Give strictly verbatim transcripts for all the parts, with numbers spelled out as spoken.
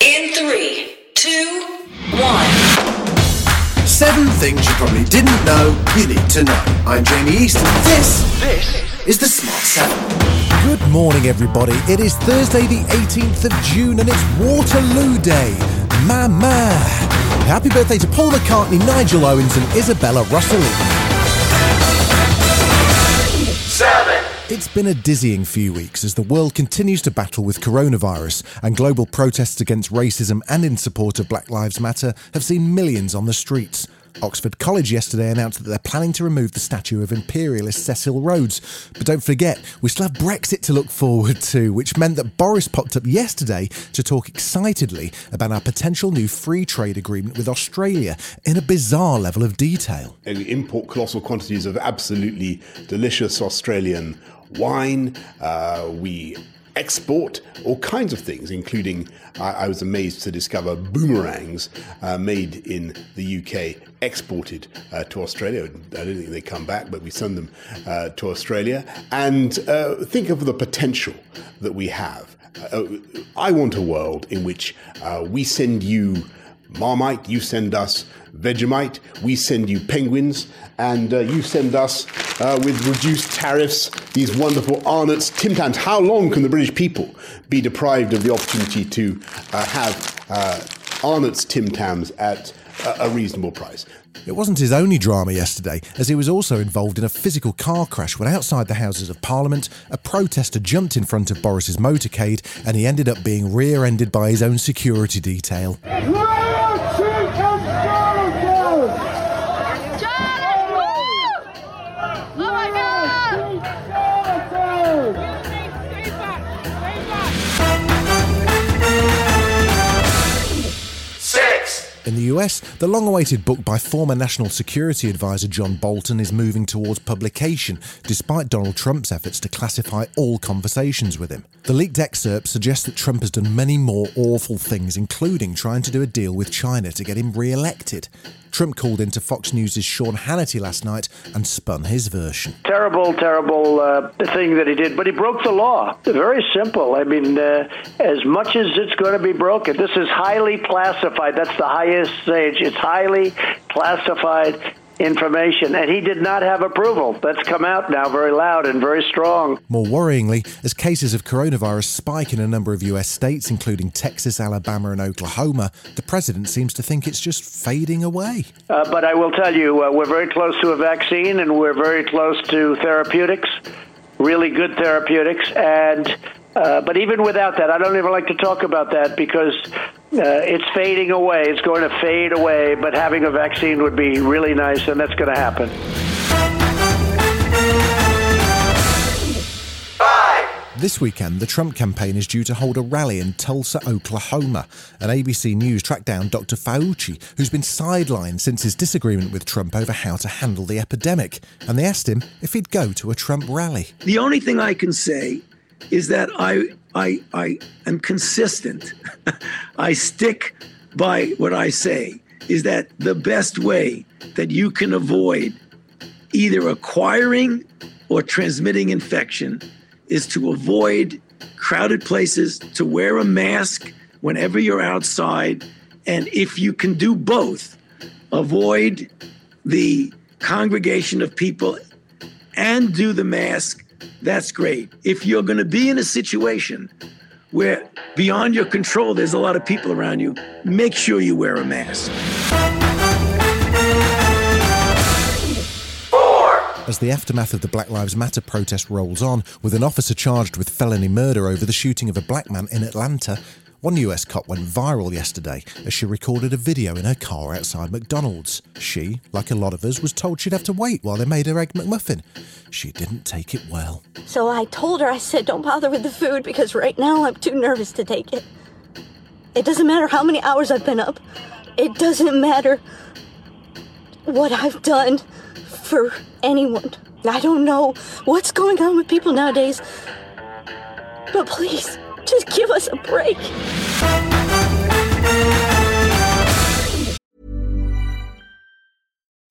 In three, two, one. Seven things you probably didn't know you need to know. I'm Jamie Easton. This, this is The Smart Seven. Good morning, everybody. It is Thursday the eighteenth of June and it's Waterloo Day. Mama. Happy birthday to Paul McCartney, Nigel Owens and Isabella Russell. Seven. It's been a dizzying few weeks as the world continues to battle with coronavirus, and global protests against racism and in support of Black Lives Matter have seen millions on the streets. Oxford College yesterday announced that they're planning to remove the statue of imperialist Cecil Rhodes. But don't forget, we still have Brexit to look forward to, which meant that Boris popped up yesterday to talk excitedly about our potential new free trade agreement with Australia in a bizarre level of detail. And we import colossal quantities of absolutely delicious Australian wine. Uh, we... export all kinds of things, including uh, I was amazed to discover boomerangs uh, made in the U K, exported uh, to Australia. I don't think they come back, but we send them uh, to Australia. And uh, think of the potential that we have. Uh, I want a world in which uh, we send you Marmite, you send us Vegemite, we send you penguins, and uh, you send us, uh, with reduced tariffs, these wonderful Arnott's Tim Tams. How long can the British people be deprived of the opportunity to uh, have uh, Arnott's Tim Tams at a reasonable price? It wasn't his only drama yesterday, as he was also involved in a physical car crash when outside the Houses of Parliament, a protester jumped in front of Boris's motorcade and he ended up being rear-ended by his own security detail. In the U S, the long-awaited book by former National Security Advisor John Bolton is moving towards publication, despite Donald Trump's efforts to classify all conversations with him. The leaked excerpt suggests that Trump has done many more awful things, including trying to do a deal with China to get him re-elected. Trump called into Fox News' Sean Hannity last night and spun his version. Terrible, terrible uh, thing that he did, but he broke the law. Very simple. I mean, uh, as much as it's going to be broken, this is highly classified. That's the highest stage. It's highly classified information, and he did not have approval. That's come out now very loud and very strong. More worryingly, as cases of coronavirus spike in a number of U S states, including Texas, Alabama and Oklahoma, the president seems to think it's just fading away. Uh, but I will tell you, uh, we're very close to a vaccine and we're very close to therapeutics, really good therapeutics. And uh, but even without that, I don't even like to talk about that because Uh, it's fading away. It's going to fade away, but having a vaccine would be really nice, and that's going to happen. This weekend, the Trump campaign is due to hold a rally in Tulsa, Oklahoma, and A B C News tracked down Doctor Fauci, who's been sidelined since his disagreement with Trump over how to handle the epidemic, and they asked him if he'd go to a Trump rally. The only thing I can say is that I... I, I am consistent. I stick by what I say, is that the best way that you can avoid either acquiring or transmitting infection is to avoid crowded places, to wear a mask whenever you're outside. And if you can do both, avoid the congregation of people and do the mask. That's great. If you're going to be in a situation where beyond your control, there's a lot of people around you, make sure you wear a mask. As the aftermath of the Black Lives Matter protest rolls on, with an officer charged with felony murder over the shooting of a black man in Atlanta, One U S cop went viral yesterday as she recorded a video in her car outside McDonald's. She, like a lot of us, was told she'd have to wait while they made her Egg McMuffin. She didn't take it well. So I told her, I said, don't bother with the food because right now I'm too nervous to take it. It doesn't matter how many hours I've been up. It doesn't matter what I've done for anyone. I don't know what's going on with people nowadays, but please, just give us a break.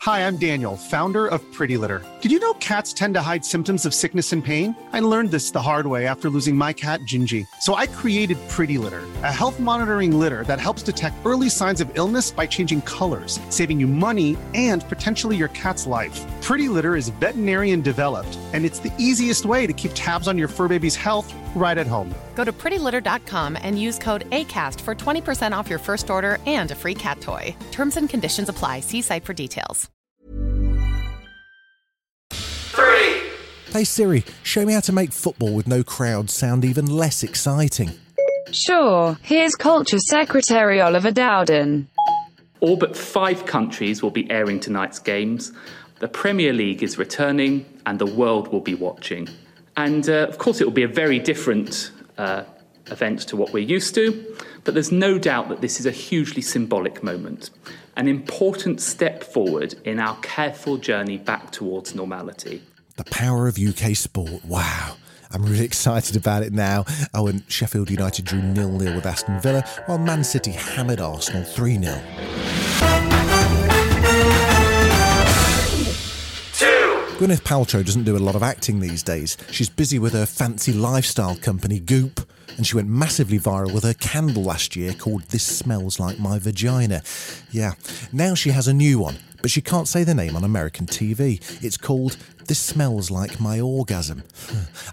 Hi, I'm Daniel, founder of Pretty Litter. Did you know cats tend to hide symptoms of sickness and pain? I learned this the hard way after losing my cat, Gingy. So I created Pretty Litter, a health monitoring litter that helps detect early signs of illness by changing colors, saving you money and potentially your cat's life. Pretty Litter is veterinarian developed, and it's the easiest way to keep tabs on your fur baby's health right at home. Go to Pretty Litter dot com and use code ACAST for twenty percent off your first order and a free cat toy. Terms and conditions apply. See site for details. Hey Siri, show me how to make football with no crowd sound even less exciting. Sure, here's Culture Secretary Oliver Dowden. All but five countries will be airing tonight's games. The Premier League is returning and the world will be watching. And uh, of course it will be a very different uh, event to what we're used to, but there's no doubt that this is a hugely symbolic moment, an important step forward in our careful journey back towards normality. The power of U K sport. Wow. I'm really excited about it now. Oh, and Sheffield United drew nil nil with Aston Villa, while Man City hammered Arsenal three nil. Two. Gwyneth Paltrow doesn't do a lot of acting these days. She's busy with her fancy lifestyle company, Goop. And she went massively viral with her candle last year called This Smells Like My Vagina. Yeah. Now she has a new one, but she can't say the name on American T V. It's called This Smells Like My Orgasm.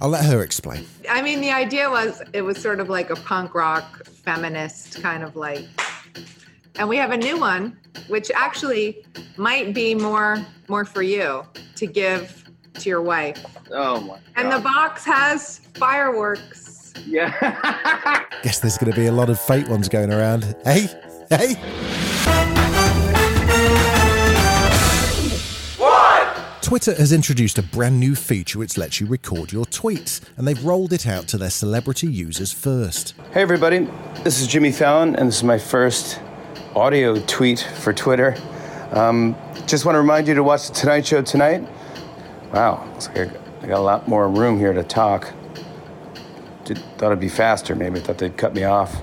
I'll let her explain. I mean, the idea was it was sort of like a punk rock feminist kind of like... And we have a new one, which actually might be more more for you to give to your wife. Oh, my God. And the box has fireworks. Yeah. Guess there's going to be a lot of fake ones going around. Hey, hey. What? Twitter has introduced a brand new feature which lets you record your tweets, and they've rolled it out to their celebrity users first. Hey, everybody. This is Jimmy Fallon, and this is my first audio tweet for Twitter. Um, just want to remind you to watch The Tonight Show tonight. Wow, looks like I got a lot more room here to talk. Did, thought it'd be faster, maybe. Thought they'd cut me off.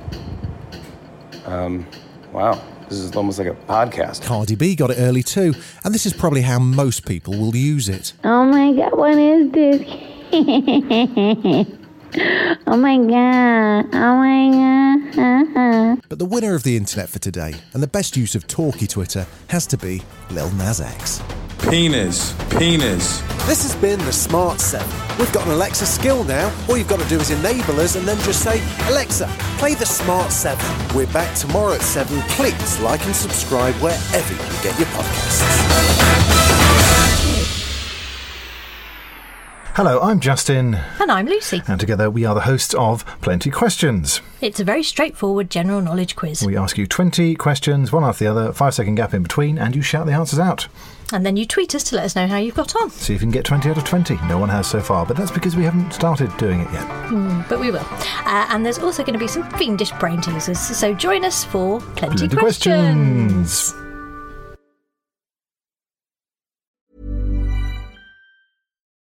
Um, wow, this is almost like a podcast. Cardi B got it early too, and this is probably how most people will use it. Oh my God, what is this? Oh my God, oh my God. Uh-huh. But the winner of the internet for today, and the best use of talky Twitter, has to be Lil Nas X. Penis. Penis. This has been The Smart Seven. We've got an Alexa skill now. All you've got to do is enable us and then just say, Alexa, play The Smart Seven. We're back tomorrow at seven. Please like and subscribe wherever you get your podcasts. Hello, I'm Justin. And I'm Lucy. And together we are the hosts of Plenty Questions. It's a very straightforward general knowledge quiz. We ask you twenty questions, one after the other, five second gap in between, and you shout the answers out. And then you tweet us to let us know how you've got on. See if you can get twenty out of twenty. No one has so far, but that's because we haven't started doing it yet. Mm, but we will. Uh, and there's also going to be some fiendish brain teasers, so join us for Plenty, Plenty Questions. questions.